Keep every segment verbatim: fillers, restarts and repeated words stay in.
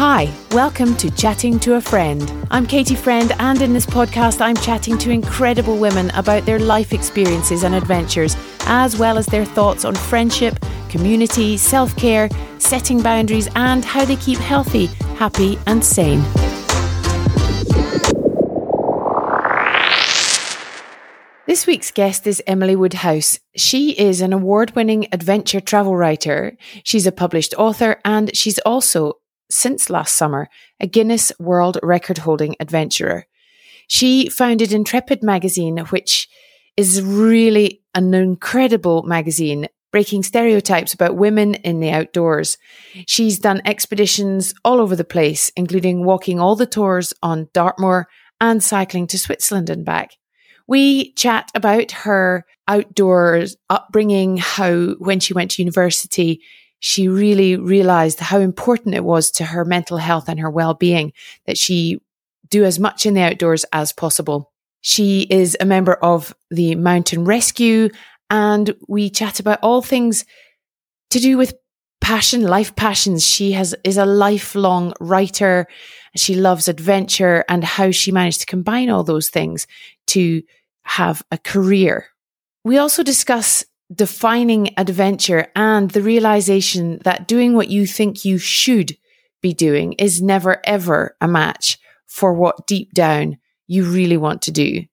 Hi, welcome to Chatting to a Friend. I'm Katie Friend, and in this podcast I'm chatting to incredible women about their life experiences and adventures, as well as their thoughts on friendship, community, self-care, setting boundaries, and how they keep healthy, happy, and sane. This week's guest is Emily Woodhouse. She is an award-winning adventure travel writer. She's a published author, and she's also, since last summer, a Guinness World Record-holding adventurer. She founded Intrepid Magazine, which is really an incredible magazine, breaking stereotypes about women in the outdoors. She's done expeditions all over the place, including walking all the tours on Dartmoor and cycling to Switzerland and back. We chat about her outdoors upbringing, how when she went to university, she really realized how important it was to her mental health and her well-being that she do as much in the outdoors as possible. She is a member of the Mountain Rescue, and we chat about all things to do with passion, life passions. She has is a lifelong writer. She loves adventure and how she managed to combine all those things to have a career. We also discuss defining adventure and the realization that doing what you think you should be doing is never, ever a match for what deep down you really want to do.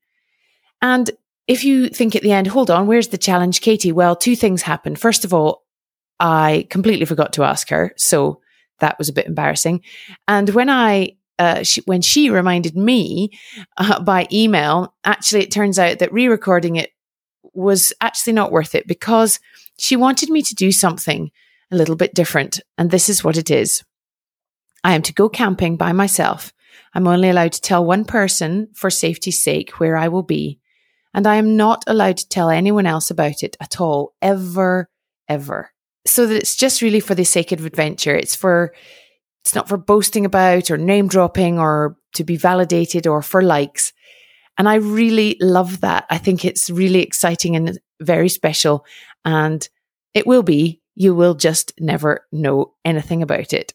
And if you think at the end, hold on, where's the challenge, Katie? Well, two things happened. First of all, I completely forgot to ask her, so that was a bit embarrassing. And when I Uh, she, when she reminded me uh, by email, actually, it turns out that re-recording it was actually not worth it because she wanted me to do something a little bit different. And this is what it is. I am to go camping by myself. I'm only allowed to tell one person for safety's sake where I will be. And I am not allowed to tell anyone else about it at all, ever, ever. So that it's just really for the sake of adventure. It's for... It's not for boasting about or name dropping or to be validated or for likes. And I really love that. I think it's really exciting and very special. And it will be, you will just never know anything about it.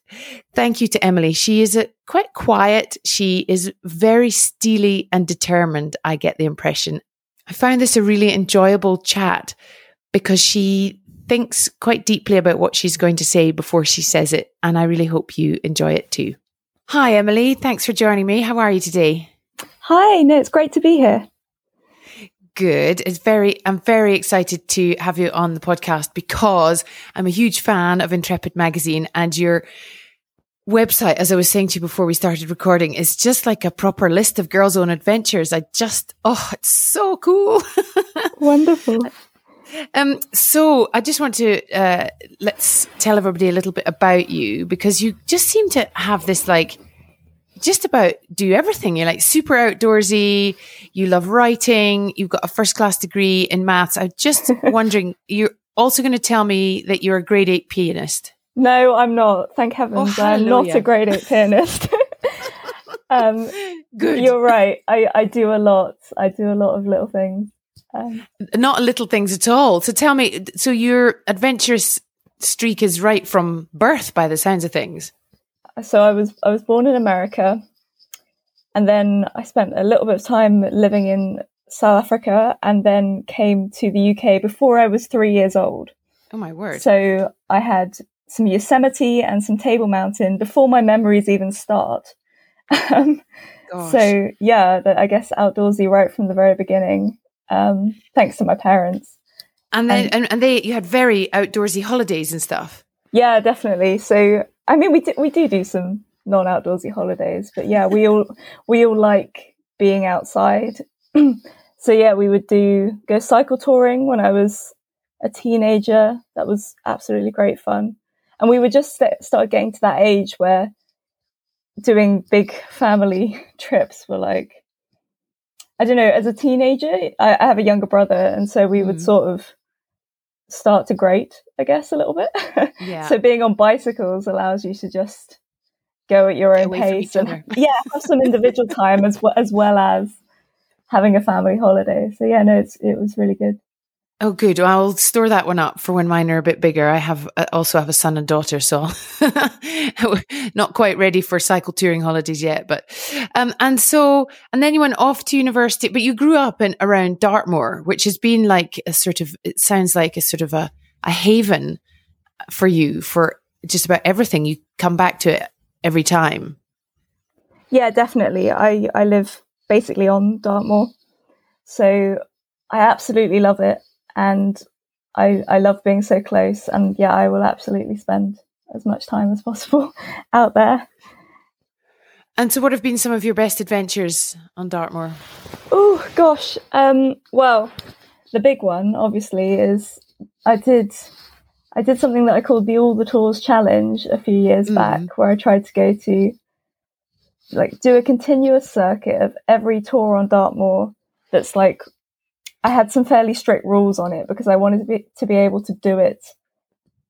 Thank you to Emily. She is a, quite quiet. She is very steely and determined, I get the impression. I found this a really enjoyable chat because she thinks quite deeply about what she's going to say before she says it, and I really hope you enjoy it too. Hi, Emily. Thanks for joining me. How are you today? Hi. No, it's great to be here. Good. It's very. I'm very excited to have you on the podcast because I'm a huge fan of Intrepid Magazine, and your website, as I was saying to you before we started recording, is just like a proper list of girls' own adventures. I just, oh, it's so cool. Wonderful. Um, so I just want to, uh, let's tell everybody a little bit about you, because you just seem to have this, like, just about do everything. You're like super outdoorsy. You love writing. You've got a first class degree in maths. I'm just wondering, you're also going to tell me that you're a grade eight pianist. No, I'm not. Thank heavens. Oh, I'm not a grade eight pianist. um, Good. You're right. I, I do a lot. I do a lot of little things. Um, Not little things at all. So tell me, so your adventurous streak is right from birth by the sounds of things. So I was I was born in America, and then I spent a little bit of time living in South Africa, and then came to the U K before I was three years old. Oh my word. So I had some Yosemite and some Table Mountain before my memories even start. um, so yeah, the, I guess outdoorsy right from the very beginning. Um, thanks to my parents. And then, and, and they, you had very outdoorsy holidays and stuff. Yeah, definitely. So, I mean, we do, we do do some non-outdoorsy holidays, but yeah, we all, we all like being outside. So yeah, we would do, go cycle touring when I was a teenager. That was absolutely great fun. And we would just st- start getting to that age where doing big family trips were like, I don't know, as a teenager, I, I have a younger brother, and so we would mm. sort of start to grate, I guess, a little bit. Yeah. So being on bicycles allows you to just go at your Get own pace and yeah, have some individual time as well, as well as having a family holiday. So yeah, no, it's, it was really good. Oh, good. Well, I'll store that one up for when mine are a bit bigger. I have I also have a son and daughter, so not quite ready for cycle touring holidays yet. But um, and so and then you went off to university, but you grew up in around Dartmoor, which has been like a sort of it sounds like a sort of a, a haven for you for just about everything. You come back to it every time. Yeah, definitely. I I live basically on Dartmoor, so I absolutely love it. And I, I love being so close. And yeah, I will absolutely spend as much time as possible out there. And so what have been some of your best adventures on Dartmoor? Oh, gosh. Um, well, the big one, obviously, is I did I did something that I called the All the Tours Challenge a few years mm. back, where I tried to go to, like, do a continuous circuit of every tour on Dartmoor that's like, I had some fairly strict rules on it because I wanted to be, to be able to do it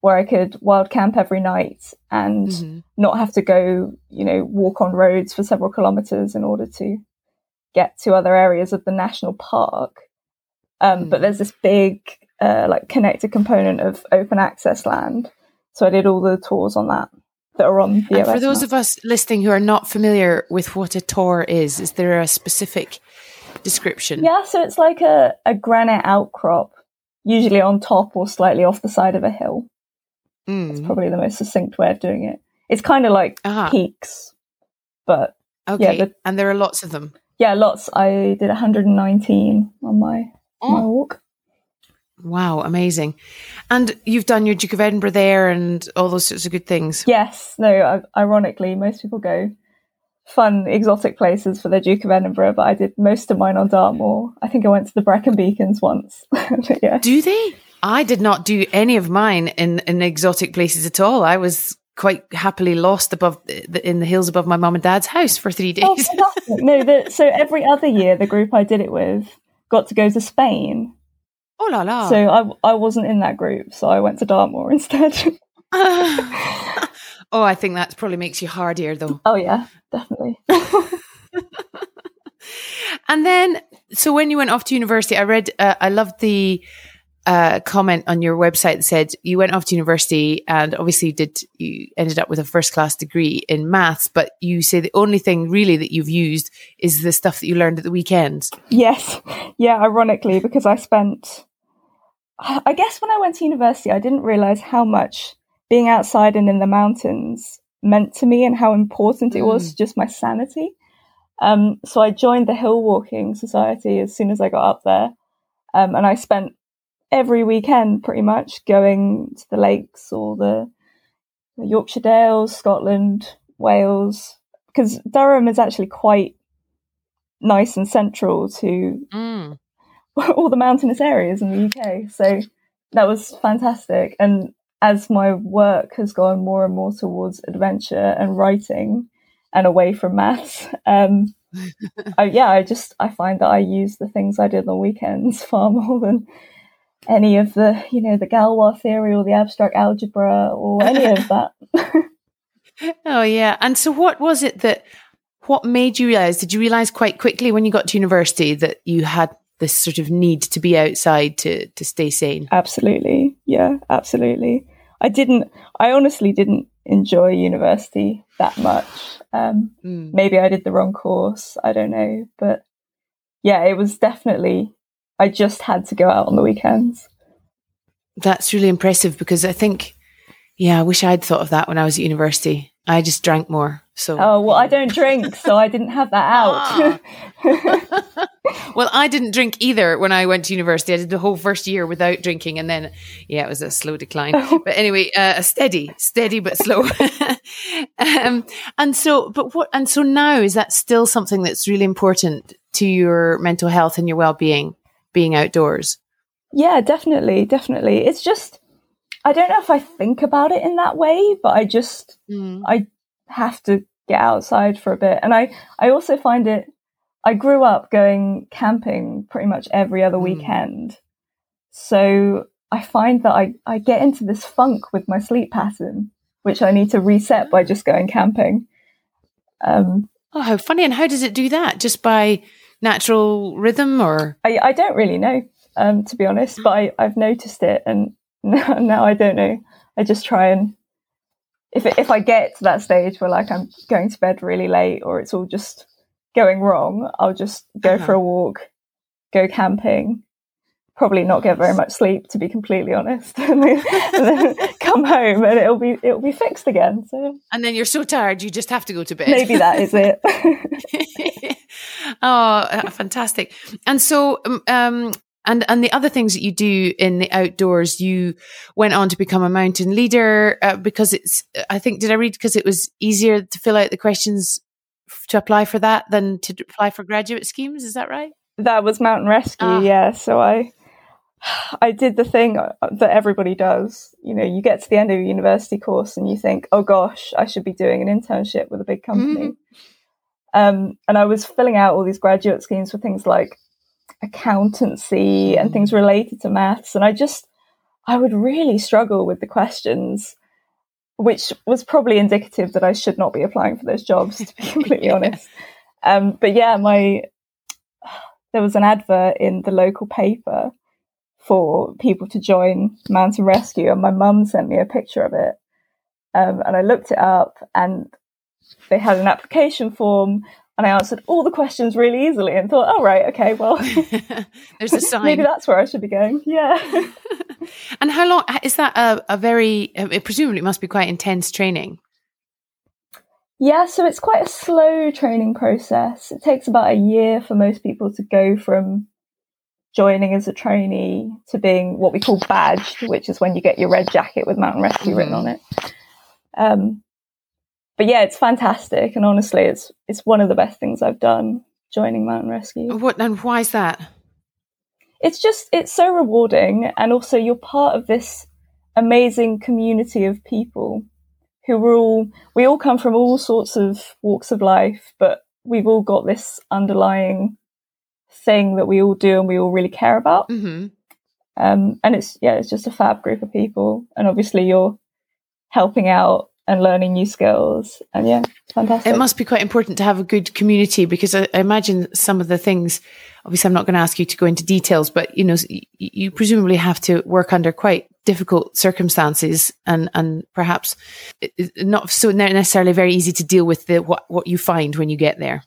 where I could wild camp every night and mm-hmm. not have to go, you know, walk on roads for several kilometres in order to get to other areas of the national park. Um, mm-hmm. But there's this big, uh, like, connected component of open access land. So I did all the tours on that that are on the O S. For those of us listening who are not familiar with what a tour is, is there a specific description? Yeah, so it's like a, a granite outcrop, usually on top or slightly off the side of a hill. Mm. That's probably the most succinct way of doing it. It's kind of like uh-huh. peaks, but okay. Yeah, the, and there are lots of them. Yeah, lots. I did one hundred nineteen on my, oh. my walk. Wow, amazing! And you've done your Duke of Edinburgh there, and all those sorts of good things. Yes, no. Ironically, most people go fun exotic places for the Duke of Edinburgh, but I did most of mine on Dartmoor. I think I went to the Brecon Beacons once. Yeah. Do they? I did not do any of mine in, in exotic places at all. I was quite happily lost above the, in the hills above my mum and dad's house for three days. Oh, no, the, so every other year, the group I did it with got to go to Spain. Oh la la! So I I wasn't in that group, so I went to Dartmoor instead. uh. Oh, I think that probably makes you hardier, though. Oh, yeah, definitely. And then, so when you went off to university, I read, uh, I loved the uh, comment on your website that said you went off to university and obviously you did you ended up with a first-class degree in maths, but you say the only thing really that you've used is the stuff that you learned at the weekend. Yes. Yeah, ironically, because I spent, I guess when I went to university, I didn't realise how much being outside and in the mountains meant to me and how important it was to mm. just my sanity. Um, so I joined the Hill Walking Society as soon as I got up there. Um, and I spent every weekend pretty much going to the lakes or the, the Yorkshire Dales, Scotland, Wales, because Durham is actually quite nice and central to mm. all the mountainous areas in the U K. So that was fantastic. And as my work has gone more and more towards adventure and writing and away from maths, um, I, yeah, I just, I find that I use the things I did on the weekends far more than any of the, you know, the Galois theory or the abstract algebra or any of that. Oh, yeah. And so what was it that, what made you realise, did you realise quite quickly when you got to university that you had this sort of need to be outside to, to stay sane? Absolutely. Yeah, absolutely. I didn't, I honestly didn't enjoy university that much. Um, mm. Maybe I did the wrong course. I don't know. But yeah, it was definitely, I just had to go out on the weekends. That's really impressive because I think, yeah, I wish I'd thought of that when I was at university. I just drank more. So. Oh, well, I don't drink, so I didn't have that out. Ah. Well, I didn't drink either when I went to university. I did the whole first year without drinking. And then, yeah, it was a slow decline. But anyway, uh, a steady, steady, but slow. um, and so, but what, and so now is that still something that's really important to your mental health and your well-being, being outdoors? Yeah, definitely. Definitely. It's just, I don't know if I think about it in that way, but I just, mm. I have to get outside for a bit. And I, I also find it, I grew up going camping pretty much every other weekend. Mm. So I find that I, I get into this funk with my sleep pattern, which I need to reset by just going camping. Um, oh, how funny. And how does it do that? Just by natural rhythm or? I, I don't really know. um, to be honest, but I, I've noticed it, and now, now I don't know. I just try and if it, if I get to that stage where like I'm going to bed really late or it's all just going wrong, I'll just go uh-huh. for a walk, go camping, probably not get very much sleep, to be completely honest, and then, and then come home and it'll be it'll be fixed again. So and then you're so tired you just have to go to bed. Maybe that is it. Oh, fantastic. And so um and and the other things that you do in the outdoors, you went on to become a mountain leader uh, because it's I think did I read because it was easier to fill out the questions to apply for that than to apply for graduate schemes, is that right? That was Mountain Rescue, ah. yeah. So I I did the thing that everybody does. You know, you get to the end of your university course and you think, oh gosh, I should be doing an internship with a big company. Mm-hmm. Um, and I was filling out all these graduate schemes for things like accountancy and things related to maths. And I just, I would really struggle with the questions, which was probably indicative that I should not be applying for those jobs, to be completely yeah. honest. Um, but yeah, my... there was an advert in the local paper for people to join Mountain Rescue, and my mum sent me a picture of it. Um, and I looked it up, and they had an application form, and I answered all the questions really easily and thought, oh, right, okay, well, there's a sign. Maybe that's where I should be going. Yeah. And how long is that a, a very, it presumably must be quite intense training? Yeah, so it's quite a slow training process. It takes about a year for most people to go from joining as a trainee to being what we call badged, which is when you get your red jacket with Mountain Rescue written on it. Um, but yeah, it's fantastic. And honestly, it's it's one of the best things I've done, joining Mountain Rescue. What and why is that? It's just, it's so rewarding. And also you're part of this amazing community of people who we're all, we all come from all sorts of walks of life, but we've all got this underlying thing that we all do and we all really care about. Mm-hmm. Um, and it's, yeah, it's just a fab group of people. And obviously you're helping out and learning new skills. And yeah, it's fantastic. It must be quite important to have a good community, because I, I imagine some of the things, obviously I'm not going to ask you to go into details, but you know, you, you presumably have to work under quite difficult circumstances, and and perhaps not so necessarily very easy to deal with the what what you find when you get there.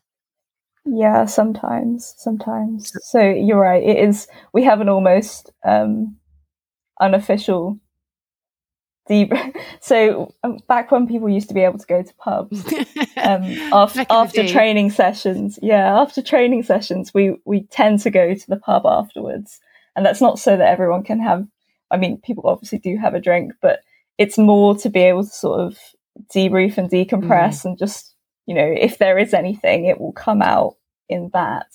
Yeah, sometimes, sometimes. So you're right. It is. We have an almost um, unofficial. Deep. So um, back when people used to be able to go to pubs, um, after after training sessions, yeah, after training sessions, we we tend to go to the pub afterwards, and that's not so that everyone can have. I mean, people obviously do have a drink, but it's more to be able to sort of debrief and decompress mm. and just, you know, if there is anything, it will come out in that.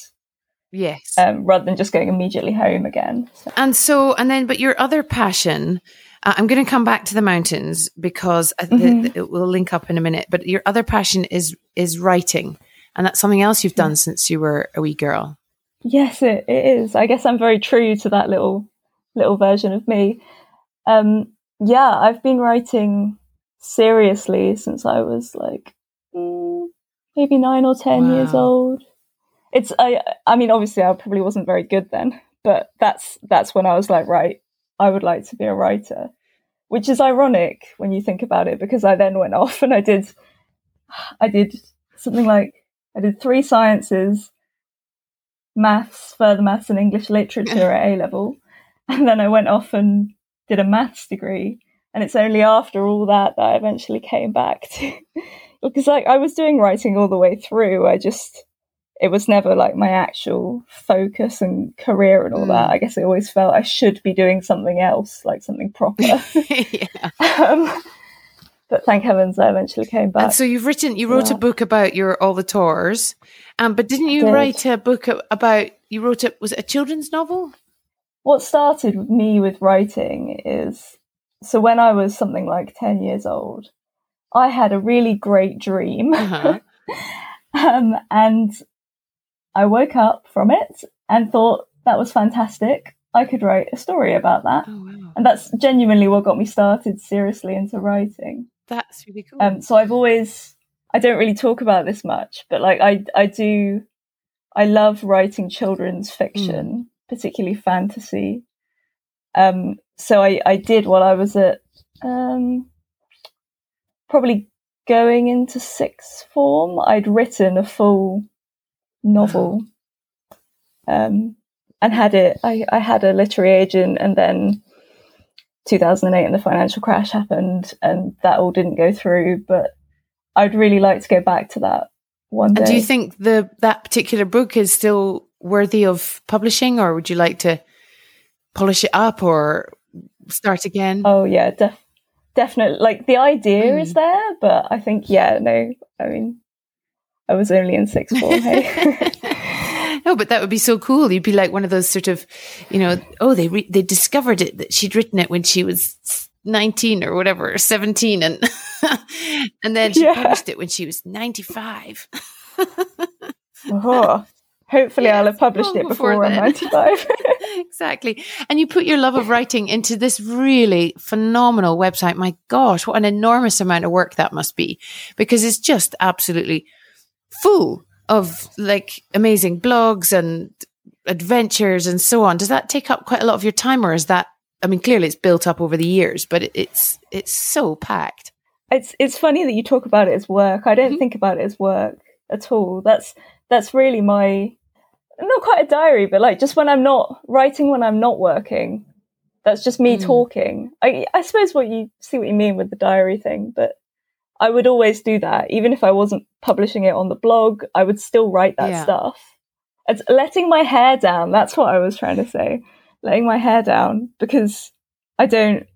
Yes. Um, rather than just going immediately home again. So. And so, and then, but your other passion, uh, I'm going to come back to the mountains because mm-hmm. the, the, it will link up in a minute, but your other passion is, is writing. And that's something else you've done mm. since you were a wee girl. Yes, it, it is. I guess I'm very true to that little... little version of me. Um yeah, I've been writing seriously since I was like mm, maybe nine or ten wow. years old. It's I I mean obviously I probably wasn't very good then, but that's that's when I was like, right, I would like to be a writer, which is ironic when you think about it, because I then went off and I did I did something like I did three sciences, maths, further maths and English literature at A level. And then I went off and did a maths degree. And it's only after all that that I eventually came back to. Because like I was doing writing all the way through. I just, it was never like my actual focus and career and all mm. that. I guess I always felt I should be doing something else, like something proper. yeah. um, but thank heavens I eventually came back. And so you've written, you wrote yeah. a book about your all the tours. Um, but didn't you did. write a book about, you wrote it, was it a children's novel? What started me with writing is, so when I was something like ten years old, I had a really great dream. Uh-huh. um, and I woke up from it and thought, that was fantastic. I could write a story about that. Oh, wow. And that's genuinely what got me started seriously into writing. That's really cool. Um, so I've always, I don't really talk about this much, but like I, I do, I love writing children's fiction. Mm. particularly fantasy. Um, so I, I did while I was at um, probably going into sixth form. I'd written a full novel um, and had it. I, I had a literary agent, and then two thousand eight and the financial crash happened, and that all didn't go through. But I'd really like to go back to that one day. Do you think the that particular book is still worthy of publishing, or would you like to polish it up or start again? Oh yeah, def- definitely. Like the idea mm. is there, but I think yeah, no. I mean, I was only in sixth form. Hey? No, but that would be so cool. You'd be like one of those sort of, you know, oh they re- they discovered it that she'd written it when she was nineteen or whatever, or seventeen, and and then she yeah. published it when she was ninety-five. Oh. Hopefully yes, I'll have published it before, before I'm ninety-five. Exactly. And you put your love of writing into this really phenomenal website. My gosh, what an enormous amount of work that must be, because it's just absolutely full of like amazing blogs and adventures and so on. Does that take up quite a lot of your time, or is that, I mean, clearly it's built up over the years, but it's, it's so packed. It's, it's funny that you talk about it as work. I don't mm-hmm. think about it as work at all. That's, that's really my, not quite a diary, but like just when I'm not writing, when I'm not working, that's just me mm. talking. I, I suppose what you see what you mean with the diary thing, but I would always do that. Even if I wasn't publishing it on the blog, I would still write that yeah. stuff. It's letting my hair down. That's what I was trying to say. Letting my hair down, because I don't,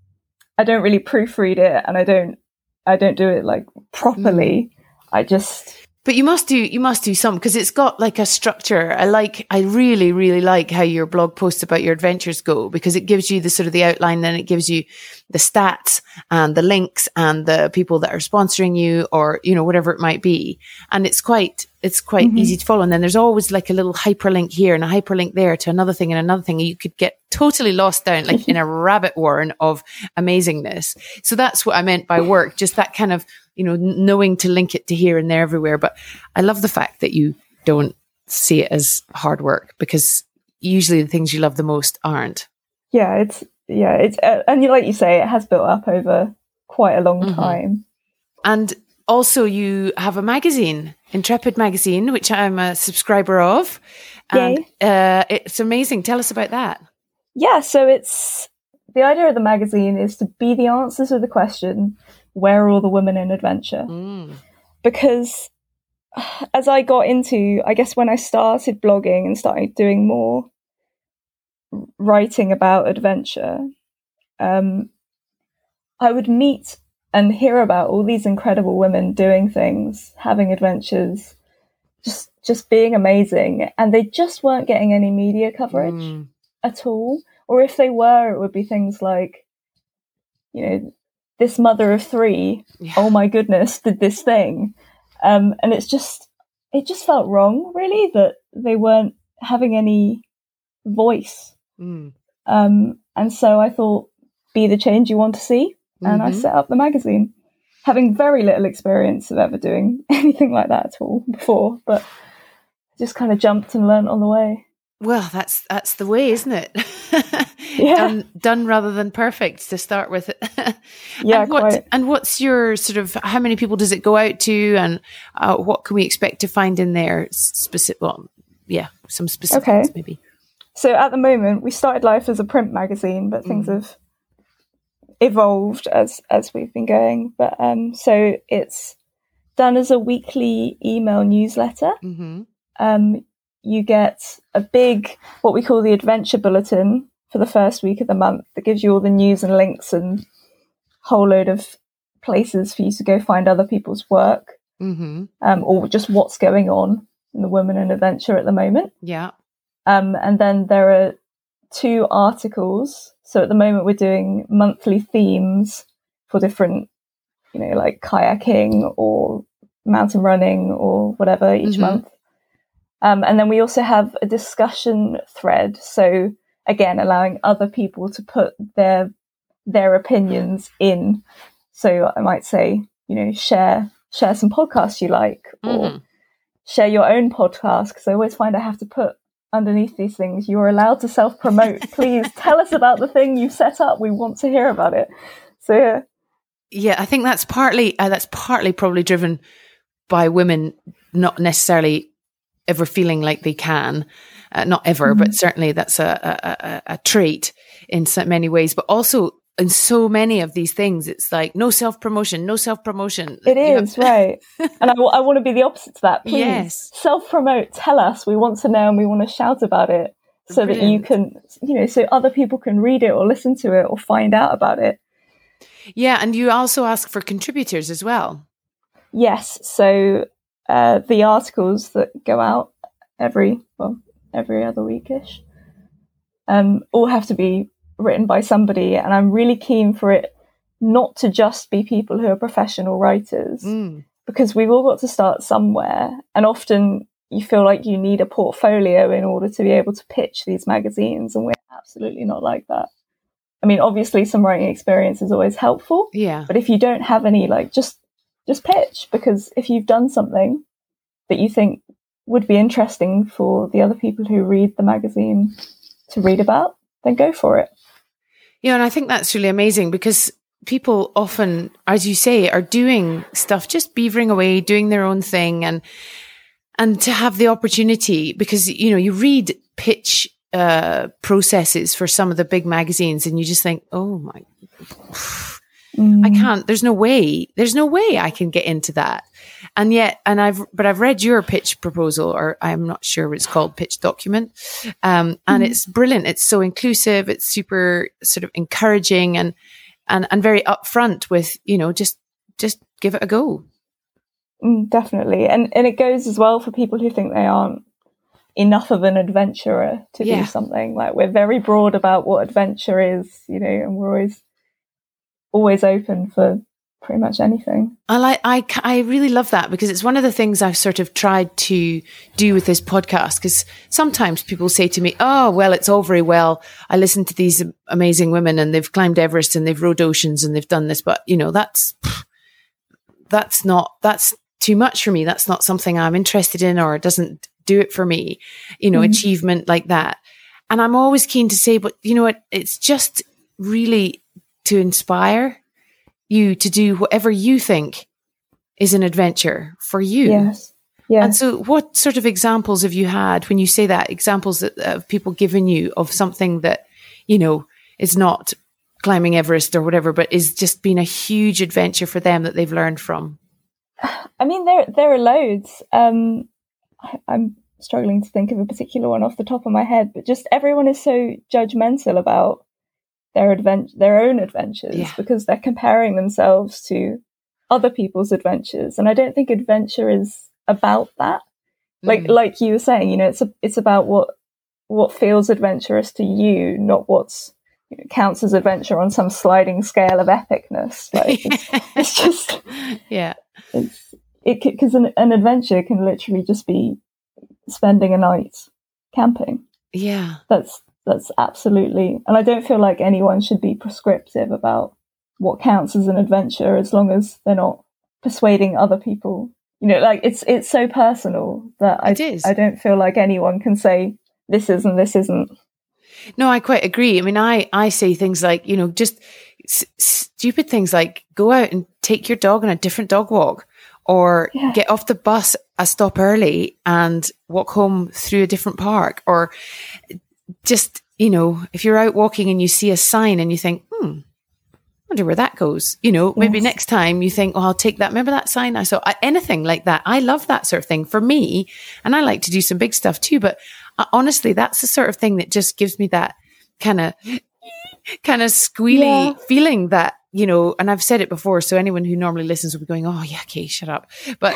I don't really proofread it, and I don't, I don't do it like properly. Mm. I just. But you must do, you must do some, because it's got like a structure. I like, I really, really like how your blog posts about your adventures go, because it gives you the sort of the outline, then it gives you the stats and the links and the people that are sponsoring you, or, you know, whatever it might be. And it's quite, it's quite mm-hmm. easy to follow. And then there's always like a little hyperlink here and a hyperlink there to another thing and another thing. You could get totally lost down like in a rabbit warren of amazingness. So that's what I meant by work, just that kind of, you know, knowing to link it to here and there everywhere. But I love the fact that you don't see it as hard work, because usually the things you love the most aren't. Yeah, it's, yeah, it's, uh, and like you say, it has built up over quite a long mm-hmm. time. And also you have a magazine, Intrepid Magazine, which I'm a subscriber of. Yay. And uh, it's amazing. Tell us about that. Yeah, so it's, the idea of the magazine is to be the answer to the question, where are all the women in adventure? Mm. Because as I got into, I guess when I started blogging and started doing more writing about adventure, um, I would meet and hear about all these incredible women doing things, having adventures, just just being amazing. And they just weren't getting any media coverage mm. at all. Or if they were, it would be things like, you know, this mother of three, yeah. oh my goodness, did this thing. Um, and it's just, it just felt wrong, really, that they weren't having any voice. Mm. Um, and so I thought, be the change you want to see. Mm-hmm. And I set up the magazine, having very little experience of ever doing anything like that at all before, but just kind of jumped and learnt on the way. Well, that's that's the way, isn't it? Yeah. done, done rather than perfect to start with. Yeah, and, what, quite. And what's your sort of, how many people does it go out to, and uh, what can we expect to find in there? Specific, well, yeah, some specifics okay. maybe. So at the moment, we started life as a print magazine, but things mm. have evolved as, as we've been going. But um, so it's done as a weekly email newsletter. Mm-hmm. Um, you get a big, what we call the adventure bulletin for the first week of the month that gives you all the news and links and a whole load of places for you to go find other people's work mm-hmm. um, or just what's going on in the Women in Adventure at the moment. Yeah. Um, and then there are two articles. So at the moment we're doing monthly themes for different, you know, like kayaking or mountain running or whatever each mm-hmm. month. Um, and then we also have a discussion thread. So again, allowing other people to put their their opinions in. So I might say, you know, share share some podcasts you like, or mm-hmm. share your own podcast. Because I always find I have to put underneath these things, you are allowed to self-promote. Please tell us about the thing you set up. We want to hear about it. So yeah. Yeah, I think that's partly uh, that's partly probably driven by women not necessarily ever feeling like they can, uh, not ever, mm-hmm. but certainly that's a, a, a trait in so many ways. But also in so many of these things, it's like no self promotion, no self promotion. It you is have- right, and I, w- I want to be the opposite to that. Please yes. self promote. Tell us, we want to know, and we want to shout about it, so Brilliant. That you can, you know, so other people can read it or listen to it or find out about it. Yeah, and you also ask for contributors as well. Yes, so uh, the articles that go out every well every other weekish um, all have to be written by somebody, and I'm really keen for it not to just be people who are professional writers, mm. because we've all got to start somewhere, and often you feel like you need a portfolio in order to be able to pitch these magazines, and we're absolutely not like that. I mean, obviously some writing experience is always helpful. Yeah. But if you don't have any, like just just pitch, because if you've done something that you think would be interesting for the other people who read the magazine to read about, then go for it. Yeah, and I think that's really amazing, because people often, as you say, are doing stuff, just beavering away, doing their own thing, and and to have the opportunity, because you know, you read pitch Uh, processes for some of the big magazines, and you just think, oh my, mm. I can't, there's no way, there's no way I can get into that. And yet, and I've, but I've read your pitch proposal, or I'm not sure what it's called, pitch document. Um, and mm. it's brilliant. It's so inclusive. It's super sort of encouraging and, and, and very upfront with, you know, just, just give it a go. Mm, definitely. And, and it goes as well for people who think they aren't enough of an adventurer to yeah. do something. Like, we're very broad about what adventure is, you know, and we're always always open for pretty much anything. I like, I, I really love that, because it's one of the things I've sort of tried to do with this podcast, because sometimes people say to me, oh, well, it's all very well, I listen to these amazing women and they've climbed Everest and they've rowed oceans and they've done this, but you know, that's that's not, that's too much for me. That's not something I'm interested in, or it doesn't do it for me, you know, mm-hmm. achievement like that. And I'm always keen to say, but you know what, it's just really to inspire you to do whatever you think is an adventure for you. Yes. Yes. And so what sort of examples have you had when you say that, examples that uh, people given you of something that, you know, is not climbing Everest or whatever, but is just been a huge adventure for them that they've learned from? I mean, there, there are loads. Um, I'm struggling to think of a particular one off the top of my head, but just everyone is so judgmental about their advent- their own adventures yeah. because they're comparing themselves to other people's adventures. And I don't think adventure is about that. Like, mm. like you were saying, you know, it's a, it's about what, what feels adventurous to you, not what's, you know, counts as adventure on some sliding scale of epicness. Like, it's, it's just, yeah, it's, It because an, an adventure can literally just be spending a night camping. Yeah, that's that's absolutely, and I don't feel like anyone should be prescriptive about what counts as an adventure, as long as they're not persuading other people. You know, like it's it's so personal that I I don't feel like anyone can say this is and this isn't. No, I quite agree. I mean, I I say things like, you know, just s- stupid things like go out and take your dog on a different dog walk. Or yeah. get off the bus a stop early and walk home through a different park. Or just, you know, if you're out walking and you see a sign and you think, hmm, I wonder where that goes. You know, yes. maybe next time you think, oh, I'll take that. Remember that sign I saw? Anything like that. I love that sort of thing for me. And I like to do some big stuff too. But I, honestly, that's the sort of thing that just gives me that kind of, kind of squealy yeah. feeling that, you know, and I've said it before, so anyone who normally listens will be going, oh, yeah, okay, shut up. But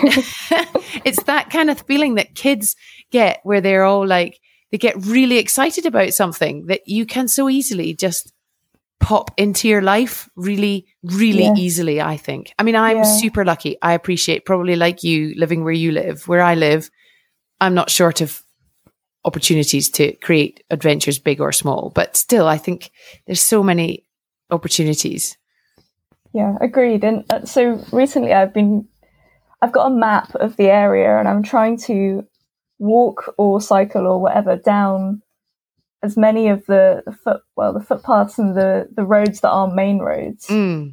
it's that kind of feeling that kids get where they're all like, they get really excited about something that you can so easily just pop into your life really, really yeah. easily, I think. I mean, I'm yeah. super lucky. I appreciate, probably like you, living where you live, where I live, I'm not short of opportunities to create adventures, big or small. But still, I think there's so many opportunities. Yeah, agreed. And uh, so recently I've been, I've got a map of the area and I'm trying to walk or cycle or whatever down as many of the, the foot well the footpaths and the the roads that are main roads mm.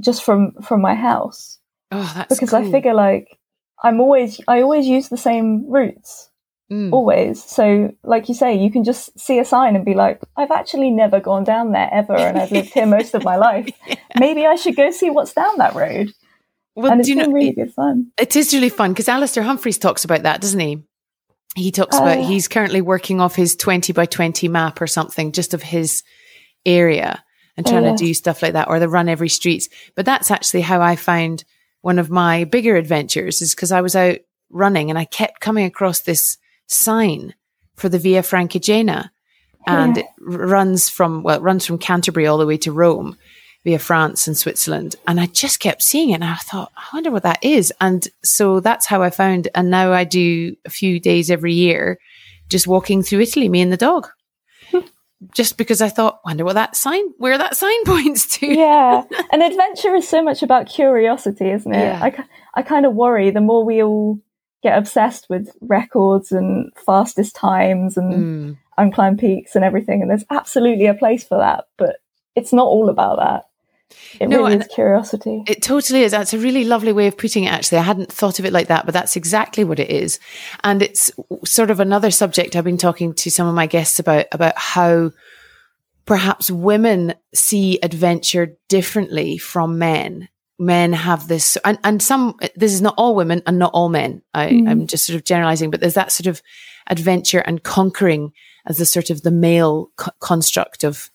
just from from my house. Oh, that's because cool. I figure like I'm always I always use the same routes. Mm. Always. So like you say, you can just see a sign and be like, I've actually never gone down there ever, and I've lived here most of my life. Yeah. Maybe I should go see what's down that road. Well, and it's been know, really good fun. It is really fun because Alistair Humphreys talks about that, doesn't he? He talks uh, about he's currently working off his twenty by twenty map or something just of his area and trying oh, yeah. to do stuff like that, or the run every streets. But that's actually how I found one of my bigger adventures, is because I was out running and I kept coming across this sign for the Via Francigena, and yeah. it runs from well it runs from Canterbury all the way to Rome via France and Switzerland, and I just kept seeing it and I thought, I wonder what that is. And so that's how I found, and now I do a few days every year just walking through Italy, me and the dog, just because I thought, wonder what that sign where that sign points to. Yeah, and adventure is so much about curiosity, isn't it? Yeah. I, I kind of worry the more we all get obsessed with records and fastest times and mm. unclimbed peaks and everything, and there's absolutely a place for that, but it's not all about that. It no, really is curiosity. It totally is. That's a really lovely way of putting it, actually. I hadn't thought of it like that, but that's exactly what it is. And it's sort of another subject I've been talking to some of my guests about, about how perhaps women see adventure differently from men. Men have this, and, and some, this is not all women and not all men. I, mm. I'm just sort of generalizing, but there's that sort of adventure and conquering as the sort of the male co- construct of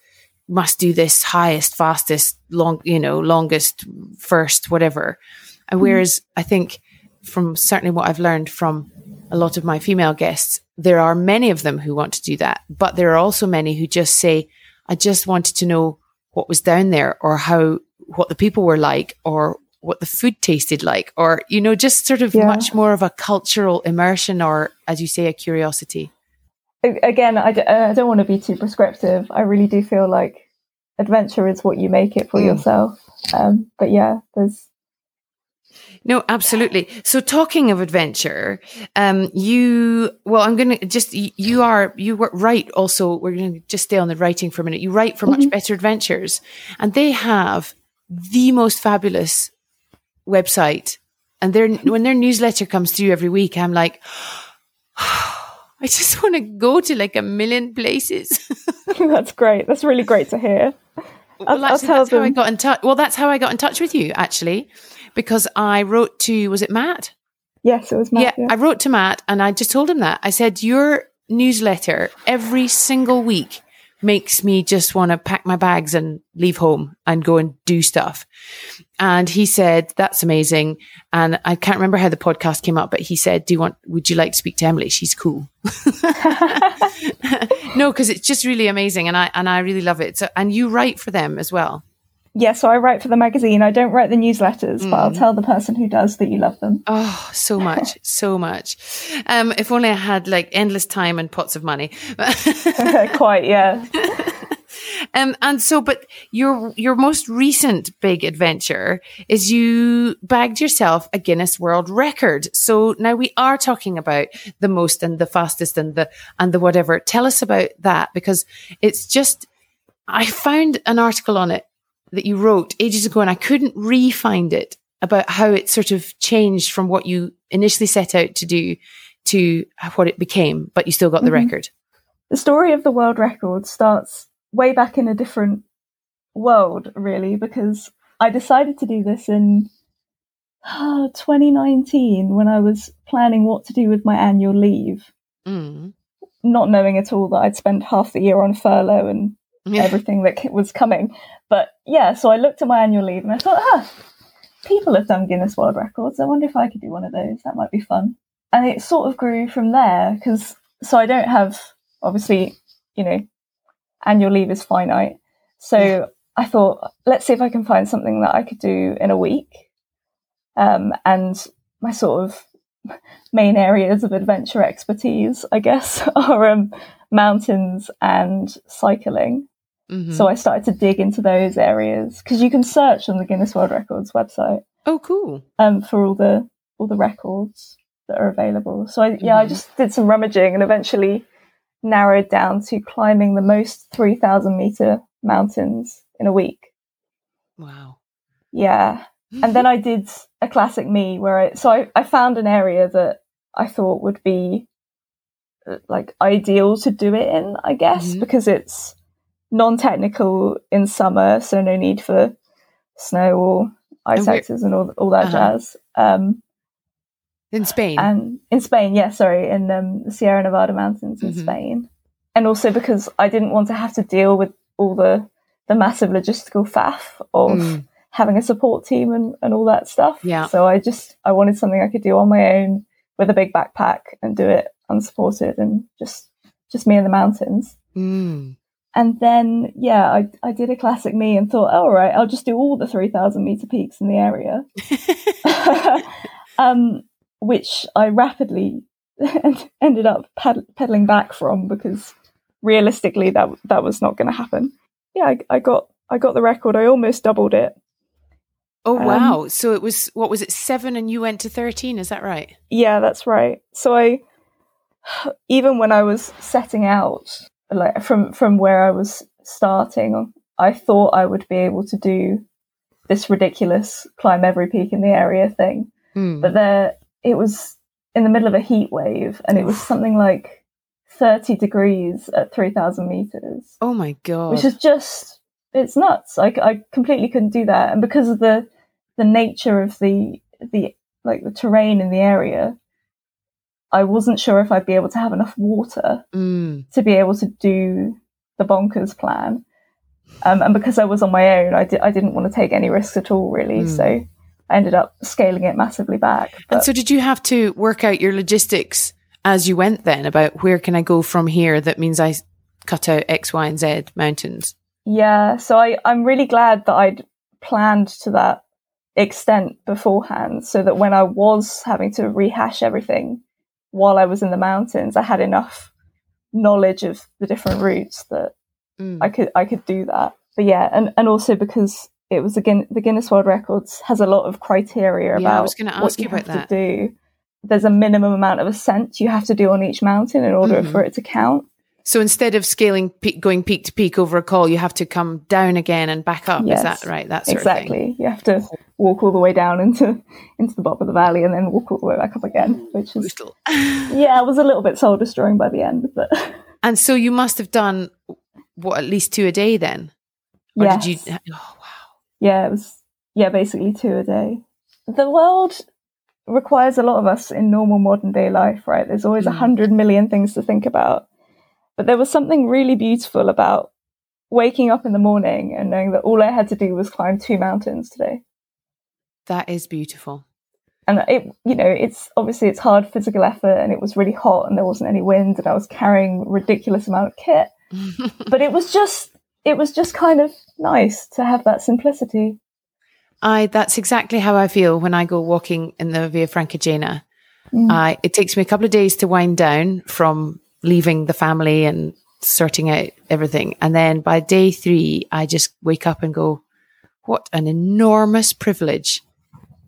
must do this highest, fastest, long, you know, longest, first, whatever. And mm. whereas I think from certainly what I've learned from a lot of my female guests, there are many of them who want to do that, but there are also many who just say, I just wanted to know what was down there, or how, what the people were like, or what the food tasted like, or, you know, just sort of yeah. much more of a cultural immersion, or, as you say, a curiosity. Again, I, d- I don't want to be too prescriptive. I really do feel like adventure is what you make it for mm. yourself. Um, but yeah, there's... No, absolutely. So talking of adventure, um, you, well, I'm going to just, you are, you were right. Also, we're going to just stay on the writing for a minute. You write for mm-hmm. Much Better Adventures, and they have the most fabulous website. And their, when their newsletter comes through every week, I'm like, oh, I just want to go to like a million places. That's great. That's really great to hear. I'll, well, actually, I'll tell that's them. How I got in touch. Well, that's how I got in touch with you, actually. Because I wrote to, was it Matt? Yes, it was Matt. Yeah, yeah, I wrote to Matt and I just told him that. I said, your newsletter every single week makes me just want to pack my bags and leave home and go and do stuff. And he said, that's amazing. And I can't remember how the podcast came up, but he said, do you want, would you like to speak to Emily? She's cool. No, because it's just really amazing. And I, and I really love it. So, and you write for them as well. Yeah, so I write for the magazine. I don't write the newsletters, mm. but I'll tell the person who does that you love them. Oh, so much, so much. Um, if only I had like endless time and pots of money. Quite, yeah. um, and so, but your your most recent big adventure is you bagged yourself a Guinness World Record. So now we are talking about the most and the fastest and the and the whatever. Tell us about that, because it's just, I found an article on it that you wrote ages ago, and I couldn't re-find it, about how it sort of changed from what you initially set out to do to what it became, but you still got mm-hmm. the record. The story of the world record starts way back in a different world, really, because I decided to do this in uh, twenty nineteen when I was planning what to do with my annual leave, mm. not knowing at all that I'd spent half the year on furlough and yeah. everything that was coming. But yeah, so I looked at my annual leave and I thought, ah, people have done Guinness World Records. I wonder if I could do one of those. That might be fun. And it sort of grew from there, because so I don't have, obviously, you know, annual leave is finite. So yeah. I thought, let's see if I can find something that I could do in a week. Um, and my sort of main areas of adventure expertise, I guess, are um, mountains and cycling. Mm-hmm. So I started to dig into those areas, because you can search on the Guinness World Records website. Oh, cool! Um, for all the all the records that are available. So I, yeah, I just did some rummaging and eventually narrowed down to climbing the most three thousand meter mountains in a week. Wow. Yeah. And then I did a classic me where I, so I, I found an area that I thought would be like ideal to do it in, I guess, mm-hmm. because it's non-technical in summer, so no need for snow or ice and axes and all, all that uh-huh. jazz. Um, in Spain. And in Spain, yeah, sorry, in um, the Sierra Nevada mountains in mm-hmm. Spain. And also because I didn't want to have to deal with all the, the massive logistical faff of mm. having a support team and, and all that stuff. Yeah. So I just, I wanted something I could do on my own with a big backpack and do it unsupported and just just me in the mountains. Mm. And then, yeah, I, I did a classic me and thought, oh, all right, I'll just do all the three thousand meter peaks in the area. um, which I rapidly ended up ped- pedaling back from because realistically that that was not going to happen. Yeah, I, I got I got the record. I almost doubled it. Oh, um, wow. So it was, what was it, seven and you went to thirteen, is that right? Yeah, that's right. So I, even when I was setting out, like from, from where I was starting, I thought I would be able to do this ridiculous climb every peak in the area thing. Mm. But there, it was in the middle of a heat wave and it was something like thirty degrees at three thousand meters. Oh my God. Which is just, it's nuts. I, I completely couldn't do that. And because of the the nature of the the like the terrain in the area, I wasn't sure if I'd be able to have enough water mm. to be able to do the bonkers plan. Um, and because I was on my own, I, di- I didn't want to take any risks at all, really. Mm. So I ended up scaling it massively back. But- and so did you have to work out your logistics as you went then about where can I go from here? That means I cut out X, Y, and Z mountains. Yeah, so I, I'm really glad that I'd planned to that extent beforehand so that when I was having to rehash everything while I was in the mountains, I had enough knowledge of the different routes that mm. I could I could do that. But yeah, and, and also because it was, again, the Guinness World Records has a lot of criteria yeah, about I was gonna ask what you, you about have that. To do. There's a minimum amount of ascent you have to do on each mountain in order mm-hmm. for it to count. So instead of scaling, pe- going peak to peak over a col, you have to come down again and back up. Yes, is that right? That sort exactly. of thing. You have to walk all the way down into into the bottom of the valley and then walk all the way back up again, which is brutal. Yeah, I was a little bit soul destroying by the end, but. And so you must have done what, at least two a day then? Or yes. Did you? Oh wow. Yeah, it was. Yeah, basically two a day. The world requires a lot of us in normal modern day life, right? There's always a hundred million things to think about. But there was something really beautiful about waking up in the morning and knowing that all I had to do was climb two mountains today. That is beautiful. And it, you know, it's obviously it's hard physical effort and it was really hot and there wasn't any wind and I was carrying a ridiculous amount of kit. But it was just, it was just kind of nice to have that simplicity. I, that's exactly how I feel when I go walking in the Via Francigena. Mm. I, it takes me a couple of days to wind down from leaving the family and sorting out everything. And then by day three, I just wake up and go, what an enormous privilege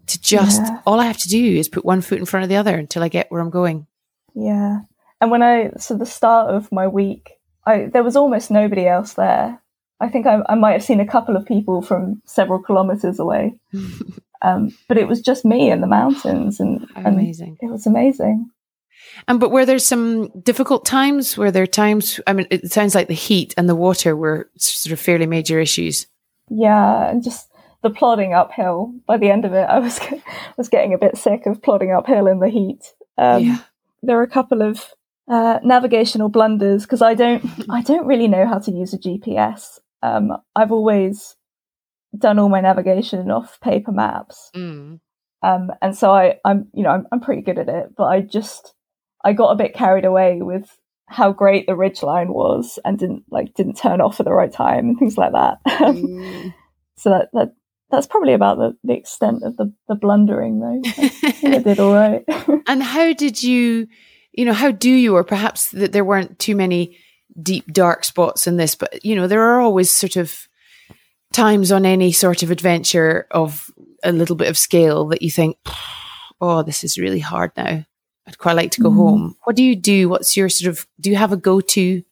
to just, yeah. all I have to do is put one foot in front of the other until I get where I'm going. Yeah. And when I, so the start of my week, I, there was almost nobody else there. I think I, I might have seen a couple of people from several kilometers away. um, but it was just me in the mountains and, amazing. and it was amazing. And but were there some difficult times? Were there times, I mean, it sounds like the heat and the water were sort of fairly major issues. Yeah, and just the plodding uphill. By the end of it, I was was getting a bit sick of plodding uphill in the heat. Um, yeah. There were a couple of uh, navigational blunders because I don't, I don't really know how to use a G P S. Um, I've always done all my navigation off paper maps, mm. um, and so I, I'm, you know, I'm, I'm pretty good at it, but I just I got a bit carried away with how great the ridgeline was and didn't like didn't turn off at the right time and things like that. Mm. So that, that that's probably about the, the extent of the, the blundering though. I think I did all right. And how did you, you know, how do you, or perhaps that there weren't too many deep dark spots in this, but you know, there are always sort of times on any sort of adventure of a little bit of scale that you think, oh, this is really hard now. I'd quite like to go mm. home. What do you do? What's your sort of, do you have a go-to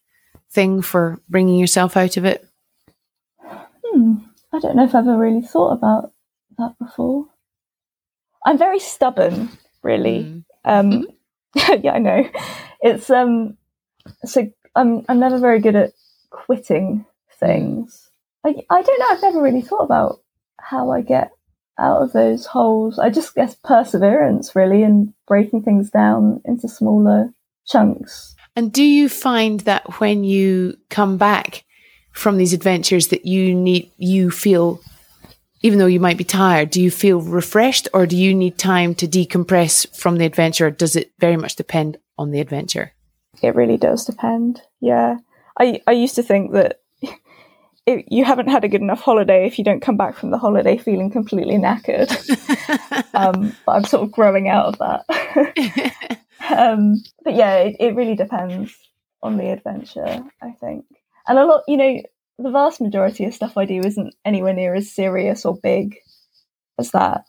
thing for bringing yourself out of it? Hmm. I don't know if I've ever really thought about that before. I'm very stubborn, really. Mm. Um, yeah, I know. It's um, so I'm I'm never very good at quitting things. I I don't know. I've never really thought about how I get out of those holes. I just guess perseverance, really, and breaking things down into smaller chunks. And do you find that when you come back from these adventures that you need, you feel, even though you might be tired, do you feel refreshed, or do you need time to decompress from the adventure? Or does it very much depend on the adventure? It really does depend. Yeah. I, I used to think that it, you haven't had a good enough holiday if you don't come back from the holiday feeling completely knackered. um, but I'm sort of growing out of that. um, but yeah, it, it really depends on the adventure, I think. And a lot, you know, the vast majority of stuff I do isn't anywhere near as serious or big as that,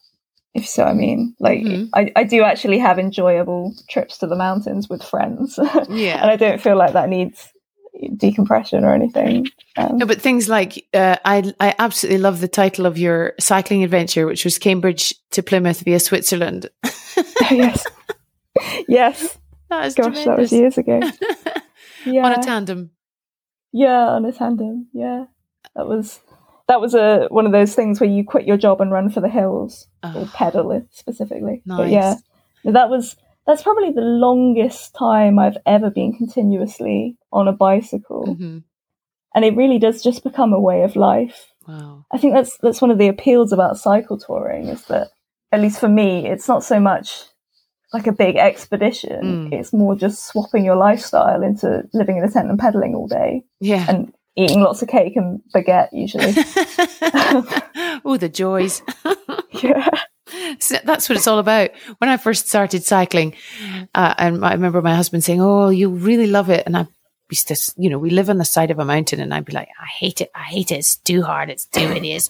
if so I mean. Like, mm-hmm. I, I do actually have enjoyable trips to the mountains with friends. Yeah. And I don't feel like that needs decompression or anything. Um, no, but things like, uh, I, I absolutely love the title of your cycling adventure, which was Cambridge to Plymouth via Switzerland. Yes. Yes. That is Gosh, tremendous. That was years ago. Yeah. On a tandem. Yeah, on a tandem. Yeah, that was that was a one of those things where you quit your job and run for the hills, oh, or pedal it specifically. Nice. But yeah, that was that's probably the longest time I've ever been continuously on a bicycle, mm-hmm. and it really does just become a way of life. Wow, I think that's that's one of the appeals about cycle touring, is that, at least for me, it's not so much like a big expedition. Mm. It's more just swapping your lifestyle into living in a tent and pedaling all day. Yeah. And eating lots of cake and baguette, usually. Oh, the joys. Yeah. So that's what it's all about. When I first started cycling, uh, and I remember my husband saying, "Oh, you'll really love it." And I used to, you know, we live on the side of a mountain, and I'd be like, "I hate it. I hate it. It's too hard. It's too hideous."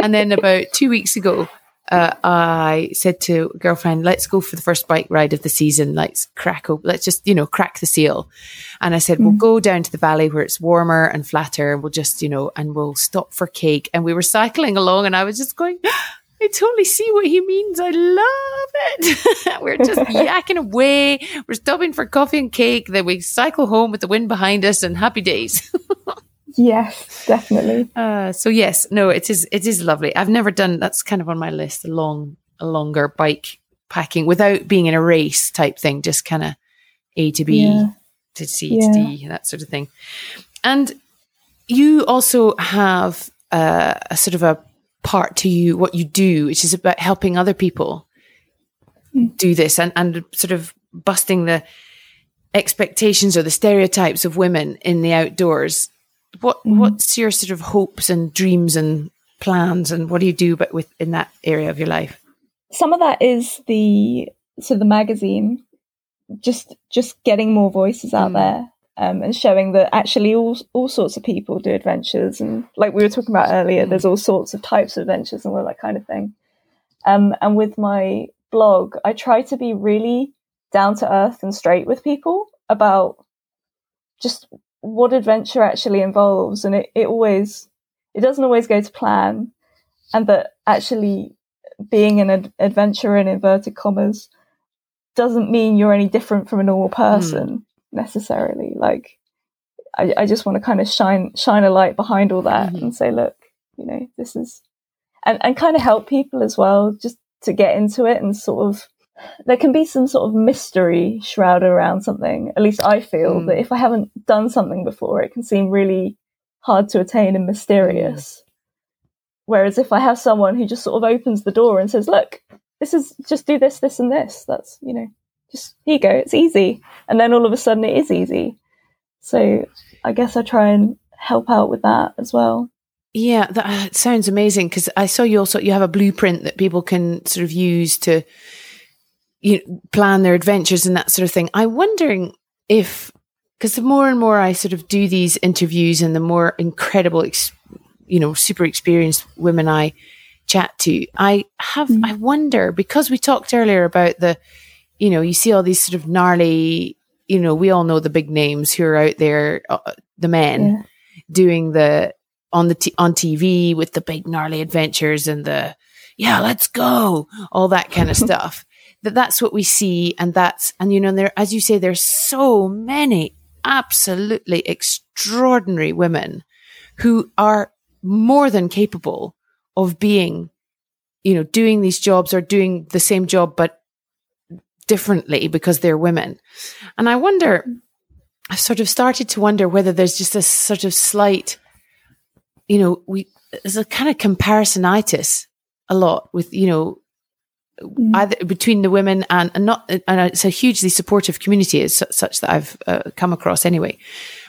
And then about two weeks ago, Uh, I said to a girlfriend, "Let's go for the first bike ride of the season. Let's crack open. Let's just, you know, crack the seal." And I said, mm. "We'll go down to the valley where it's warmer and flatter. We'll just, you know, and we'll stop for cake." And we were cycling along, and I was just going, "I totally see what he means. I love it." We're just yakking away. We're stopping for coffee and cake. Then we cycle home with the wind behind us, and happy days. Yes, definitely. Uh, so yes, no, it is. It is lovely. I've never done. That's kind of on my list. A long, a longer bike packing without being in a race type thing. Just kind of A to B yeah. to C yeah. to D, that sort of thing. And you also have uh, a sort of a part to you, what you do, which is about helping other people mm. do this and and sort of busting the expectations or the stereotypes of women in the outdoors. What mm-hmm. what's your sort of hopes and dreams and plans, and what do you do but with in that area of your life? Some of that is the so the magazine, just just getting more voices out mm. there, um, and showing that actually all all sorts of people do adventures, and like we were talking about earlier, mm. there's all sorts of types of adventures and all that kind of thing. Um, and with my blog, I try to be really down to earth and straight with people about just what adventure actually involves, and it, it always it doesn't always go to plan, and that actually being an ad- adventurer in inverted commas doesn't mean you're any different from a normal person mm. necessarily. Like I, I just want to kind of shine shine a light behind all that mm-hmm. and say, look, you know, this is and, and kind of help people as well, just to get into it. And sort of there can be some sort of mystery shrouded around something. At least I feel mm. that if I haven't done something before, it can seem really hard to attain and mysterious. Mm. Whereas if I have someone who just sort of opens the door and says, "Look, this is just do this, this, and this. That's, you know, just here you go. It's easy." And then all of a sudden, it is easy. So I guess I try and help out with that as well. Yeah, that sounds amazing. Because I saw you also you have a blueprint that people can sort of use to, you know, plan their adventures and that sort of thing. I'm wondering if, because the more and more I sort of do these interviews, and the more incredible, ex, you know, super experienced women I chat to, I have, mm. I wonder, because we talked earlier about the, you know, you see all these sort of gnarly, you know, we all know the big names who are out there, uh, the men yeah. doing the, on the, t- on T V with the big gnarly adventures and the, yeah, let's go, all that kind of stuff. That that's what we see. And that's, and you know, there, as you say, there's so many absolutely extraordinary women who are more than capable of being, you know, doing these jobs or doing the same job, but differently because they're women. And I wonder, I've sort of started to wonder whether there's just this sort of slight, you know, we, there's a kind of comparisonitis a lot with, you know, mm. either between the women and, and not, and it's a hugely supportive community is such that I've uh, come across anyway.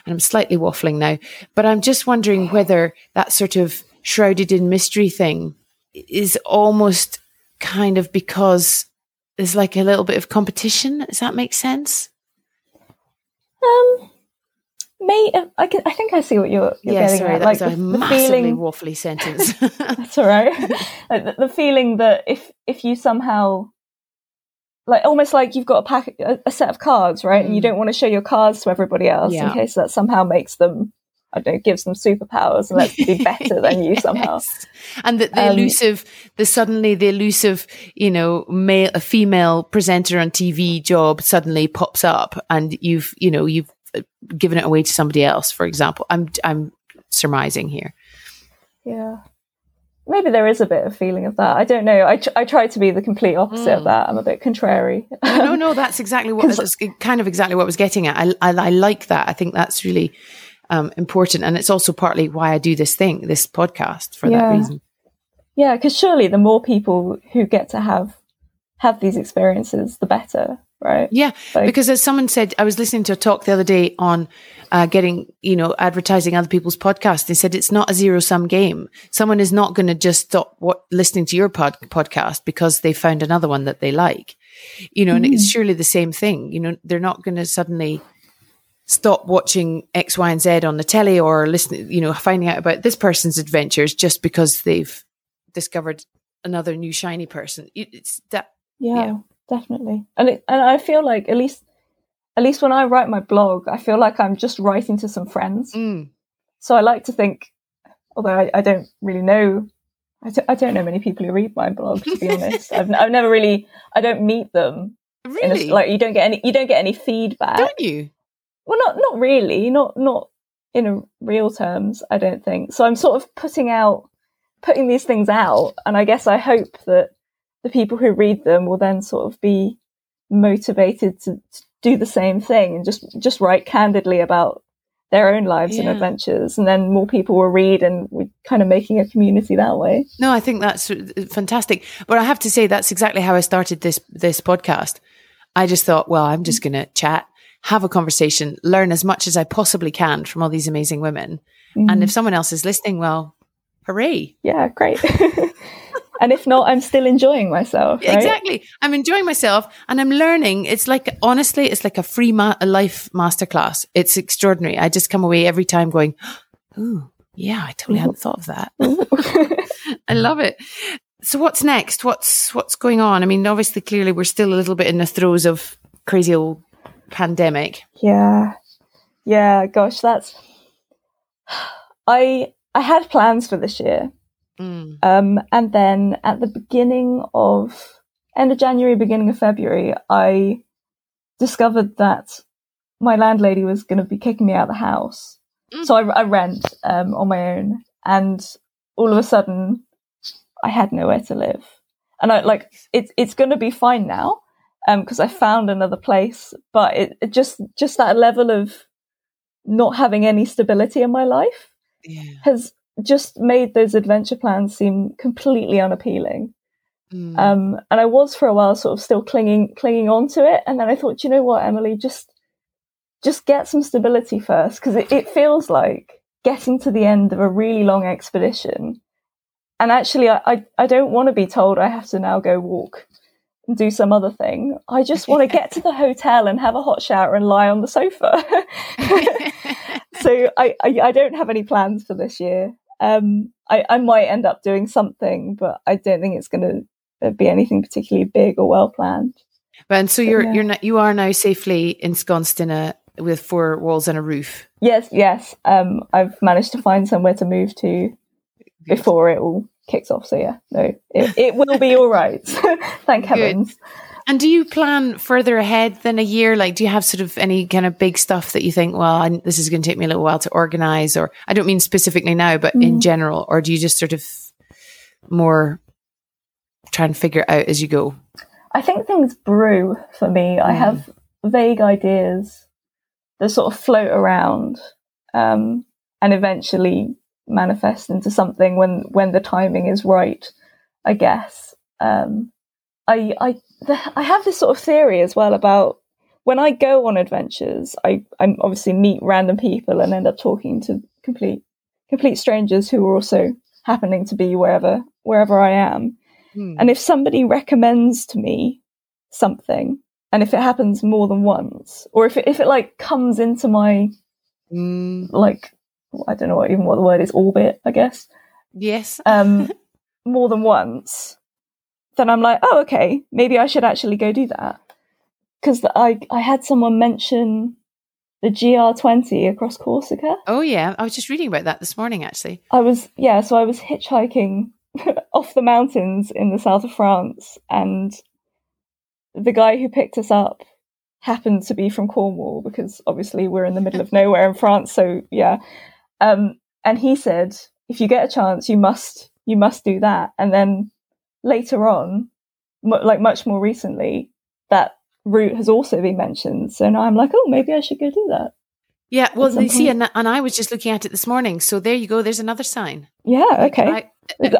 And I'm slightly waffling now, but I'm just wondering whether that sort of shrouded in mystery thing is almost kind of because there's like a little bit of competition. Does that make sense? Um, may I, can, I think I see what you're, you're yeah, getting sorry, at. That like was the, a massively feeling, waffly sentence. That's all right. Like the, the feeling that if if you somehow, like almost like you've got a pack, a, a set of cards, right, mm. and you don't want to show your cards to everybody else yeah. in case that somehow makes them, I don't know, gives them superpowers and lets them be better than you yes. somehow. And that the um, elusive, the suddenly the elusive, you know, male, a female presenter on T V job suddenly pops up, and you've, you know, you've given it away to somebody else, for example. I'm, I'm surmising here. Yeah. Maybe there is a bit of feeling of that. I don't know. I, tr- I try to be the complete opposite mm. of that. I'm a bit contrary. No, no, no, that's exactly what, that's kind of exactly what I was getting at. I, I, I like that. I think that's really Um, important, and it's also partly why I do this thing, this podcast, for yeah. that reason. Yeah, because surely the more people who get to have have these experiences, the better, right? Yeah, like, because as someone said, I was listening to a talk the other day on uh, getting, you know, advertising other people's podcasts. They said it's not a zero sum game. Someone is not going to just stop what, listening to your pod- podcast because they found another one that they like, you know. Mm. And it's surely the same thing. You know, they're not going to suddenly stop watching X, Y, and Z on the telly or listening, you know, finding out about this person's adventures just because they've discovered another new shiny person. It's that, yeah, yeah. definitely. And it, and I feel like at least, at least when I write my blog, I feel like I'm just writing to some friends. Mm. So I like to think, although I, I don't really know, I don't, I don't know many people who read my blog, to be honest. I've, I've never really, I don't meet them. Really? A, like you don't get any, you don't get any feedback. Don't you? Well, not not really, not not in a real terms, I don't think. So I'm sort of putting out, putting these things out, and I guess I hope that the people who read them will then sort of be motivated to, to do the same thing and just, just write candidly about their own lives yeah. and adventures, and then more people will read, and we're kind of making a community that way. No, I think that's fantastic. But I have to say that's exactly how I started this this podcast. I just thought, well, I'm just going to chat, have a conversation, learn as much as I possibly can from all these amazing women. Mm. And if someone else is listening, well, hooray. Yeah, great. And if not, I'm still enjoying myself. Right? Exactly. I'm enjoying myself and I'm learning. It's like, honestly, it's like a free ma- a life masterclass. It's extraordinary. I just come away every time going, oh, yeah, I totally hadn't thought of that. I love it. So what's next? What's, what's going on? I mean, obviously, clearly, we're still a little bit in the throes of crazy old pandemic. Yeah. Yeah, gosh, that's I I had plans for this year. Mm. Um and then at the beginning of end of January, beginning of February, I discovered that my landlady was going to be kicking me out of the house. Mm. So I, I rent um on my own, and all of a sudden I had nowhere to live. And I like it's it's going to be fine now, because um, I found another place, but it, it just just that level of not having any stability in my life yeah. has just made those adventure plans seem completely unappealing. Mm. Um, and I was for a while sort of still clinging clinging on to it, and then I thought, you know what, Emily, just just get some stability first, because it, it feels like getting to the end of a really long expedition, and actually, I I, I don't want to be told I have to now go walk and do some other thing. I just want to get to the hotel and have a hot shower and lie on the sofa. So I, I, I don't have any plans for this year. Um, I, I might end up doing something, but I don't think it's going to be anything particularly big or well planned. But and so you're yeah. you're not, you are now safely ensconced in a with four walls and a roof. Yes, yes. Um, I've managed to find somewhere to move to before it all kicks off. So yeah, no, it, it will be all right. Thank heavens. Good. And do you plan further ahead than a year? Like, do you have sort of any kind of big stuff that you think, well, I, this is going to take me a little while to organise? Or I don't mean specifically now, but mm. in general, or do you just sort of more try and figure it out as you go? I think things brew for me. Mm. I have vague ideas that sort of float around um, and eventually manifest into something when, when the timing is right, I guess. Um, I, I, I have this sort of theory as well about when I go on adventures, I, I obviously meet random people and end up talking to complete complete strangers who are also happening to be wherever wherever I am. Hmm. And if somebody recommends to me something, and if it happens more than once, or if it, if it like comes into my mm. like I don't know what, even what the word is, orbit, I guess. Yes. um, more than once. Then I'm like, oh, okay, maybe I should actually go do that. Because I, I had someone mention the G R twenty across Corsica. Oh, yeah. I was just reading about that this morning, actually. I was, yeah, so I was hitchhiking off the mountains in the south of France, and the guy who picked us up happened to be from Cornwall, because obviously we're in the middle of nowhere in France, so yeah. Um, and he said, if you get a chance, you must you must do that. And then later on, like much more recently, that route has also been mentioned. So now I'm like, oh, maybe I should go do that. Yeah, well, you point. see, and, and I was just looking at it this morning. So there you go. There's another sign. Yeah, okay. I,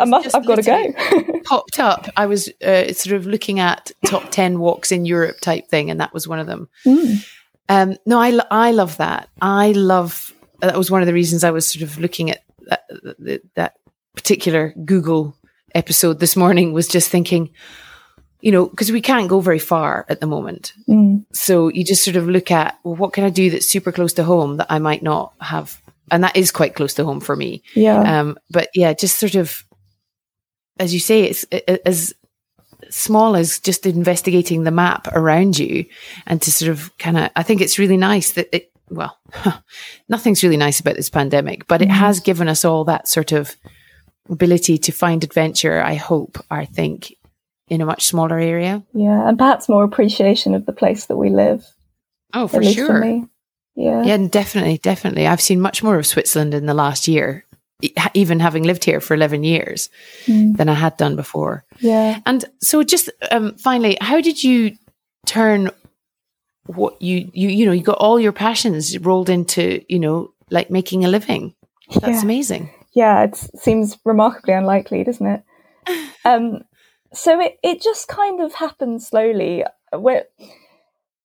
I must, I've got to go. Popped up. I was uh, sort of looking at top ten walks in Europe type thing, and that was one of them. Mm. Um, no, I, I love that. I love, that was one of the reasons I was sort of looking at that, that, that particular Google episode this morning, was just thinking, you know, because we can't go very far at the moment. Mm. So you just sort of look at, well, what can I do that's super close to home that I might not have? And that is quite close to home for me. Yeah. Um, but yeah, just sort of, as you say, it's it, as small as just investigating the map around you, and to sort of kind of, I think it's really nice that it, well, huh, nothing's really nice about this pandemic, but mm. it has given us all that sort of ability to find adventure, I hope, I think, in a much smaller area. Yeah, and perhaps more appreciation of the place that we live. Oh, for sure. For yeah, yeah, definitely, definitely. I've seen much more of Switzerland in the last year, even having lived here for eleven years, mm. than I had done before. Yeah. And so, just um, finally, how did you turn what you you you know you got all your passions rolled into, you know, like making a living? That's yeah. amazing. Yeah, it seems remarkably unlikely, doesn't it? Um, so it, it just kind of happened slowly. When,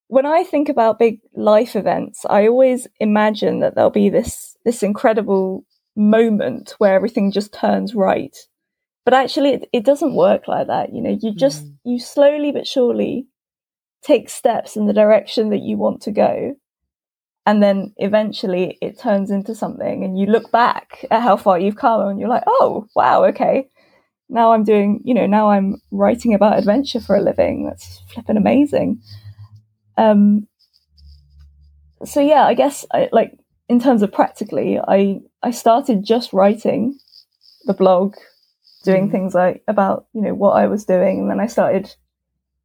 when I think about big life events, I always imagine that there'll be this, this incredible moment where everything just turns right. But actually, it, it doesn't work like that. You know, you just, mm. you slowly but surely take steps in the direction that you want to go. And then eventually it turns into something, and you look back at how far you've come, and you're like, oh, wow, okay. Now I'm doing, you know, now I'm writing about adventure for a living. That's flipping amazing. Um. So, yeah, I guess, I, like, in terms of practically, I, I started just writing the blog, doing mm-hmm. things like about, you know, what I was doing. And then I started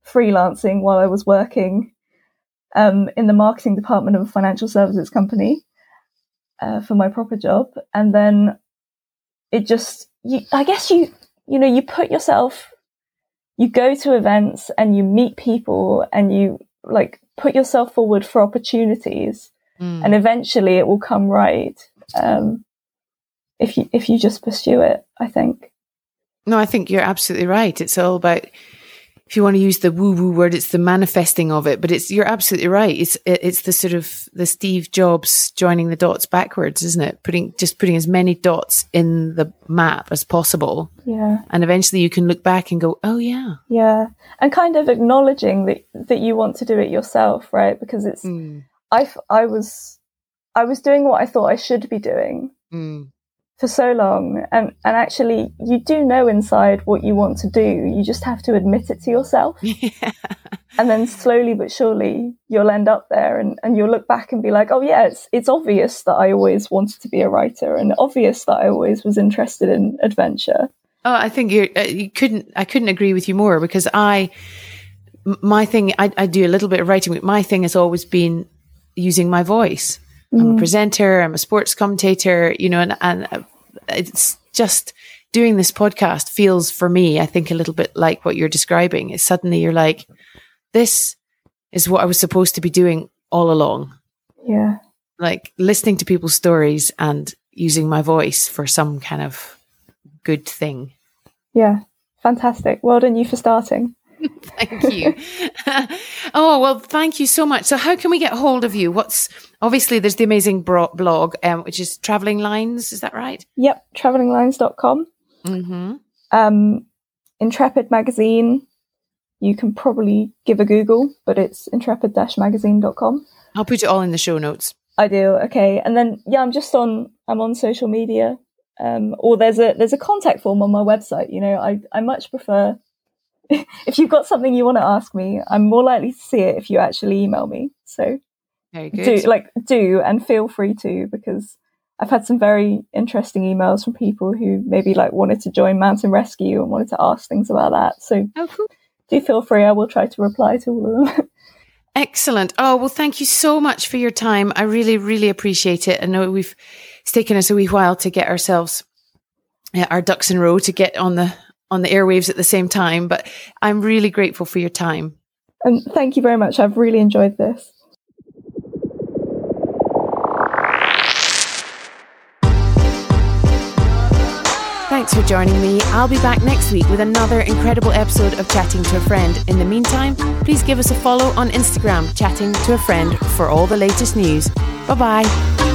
freelancing while I was working Um, in the marketing department of a financial services company uh, for my proper job. And then it just, you, I guess you, you know, you put yourself, you go to events and you meet people, and you like put yourself forward for opportunities, mm. and eventually it will come right. Um, if you, if you just pursue it, I think. No, I think you're absolutely right. It's all about, if you want to use the woo-woo word, it's the manifesting of it. But it's you're absolutely right. It's it's the sort of the Steve Jobs joining the dots backwards, isn't it? Putting just putting as many dots in the map as possible. Yeah. And eventually you can look back and go, oh yeah, yeah, and kind of acknowledging that that you want to do it yourself, right? Because it's mm. I I was I was doing what I thought I should be doing mm. for so long, and and actually you do know inside what you want to do, you just have to admit it to yourself. Yeah. And then slowly but surely you'll end up there, and, and you'll look back and be like, oh yeah, it's it's obvious that I always wanted to be a writer, and obvious that I always was interested in adventure. Oh, I think you you couldn't I couldn't agree with you more, because I my thing I, I do a little bit of writing, but my thing has always been using my voice. Mm. I'm a presenter, I'm a sports commentator, you know, and and it's just doing this podcast feels for me, I think, a little bit like what you're describing. It's suddenly you're like, this is what I was supposed to be doing all along. Yeah. Like listening to people's stories and using my voice for some kind of good thing. Yeah. Fantastic. Well done you for starting. Thank you. Oh, well, thank you so much. So how can we get hold of you? What's obviously there's the amazing blog, um, which is Travelling Lines. Is that right? Yep. travelling lines dot com. Mm-hmm. Um, Intrepid Magazine. You can probably give a Google, but it's intrepid dash magazine dot com. I'll put it all in the show notes. I do. Okay. And then, yeah, I'm just on, I'm on social media. Um, or there's a, there's a contact form on my website. You know, I, I much prefer, if you've got something you want to ask me, I'm more likely to see it if you actually email me. So very good. do like do and feel free to, because I've had some very interesting emails from people who maybe like wanted to join Mountain Rescue and wanted to ask things about that. So oh, cool. Do feel free. I will try to reply to all of them. Excellent. Oh, well, thank you so much for your time. I really, really appreciate it. I know we've it's taken us a wee while to get ourselves uh, our ducks in a row to get on the on the airwaves at the same time, but I'm really grateful for your time. And um, thank you very much. I've really enjoyed this. Thanks for joining me. I'll be back next week with another incredible episode of Chatting to a Friend. In the meantime, please give us a follow on Instagram, Chatting to a Friend, for all the latest news. Bye-bye.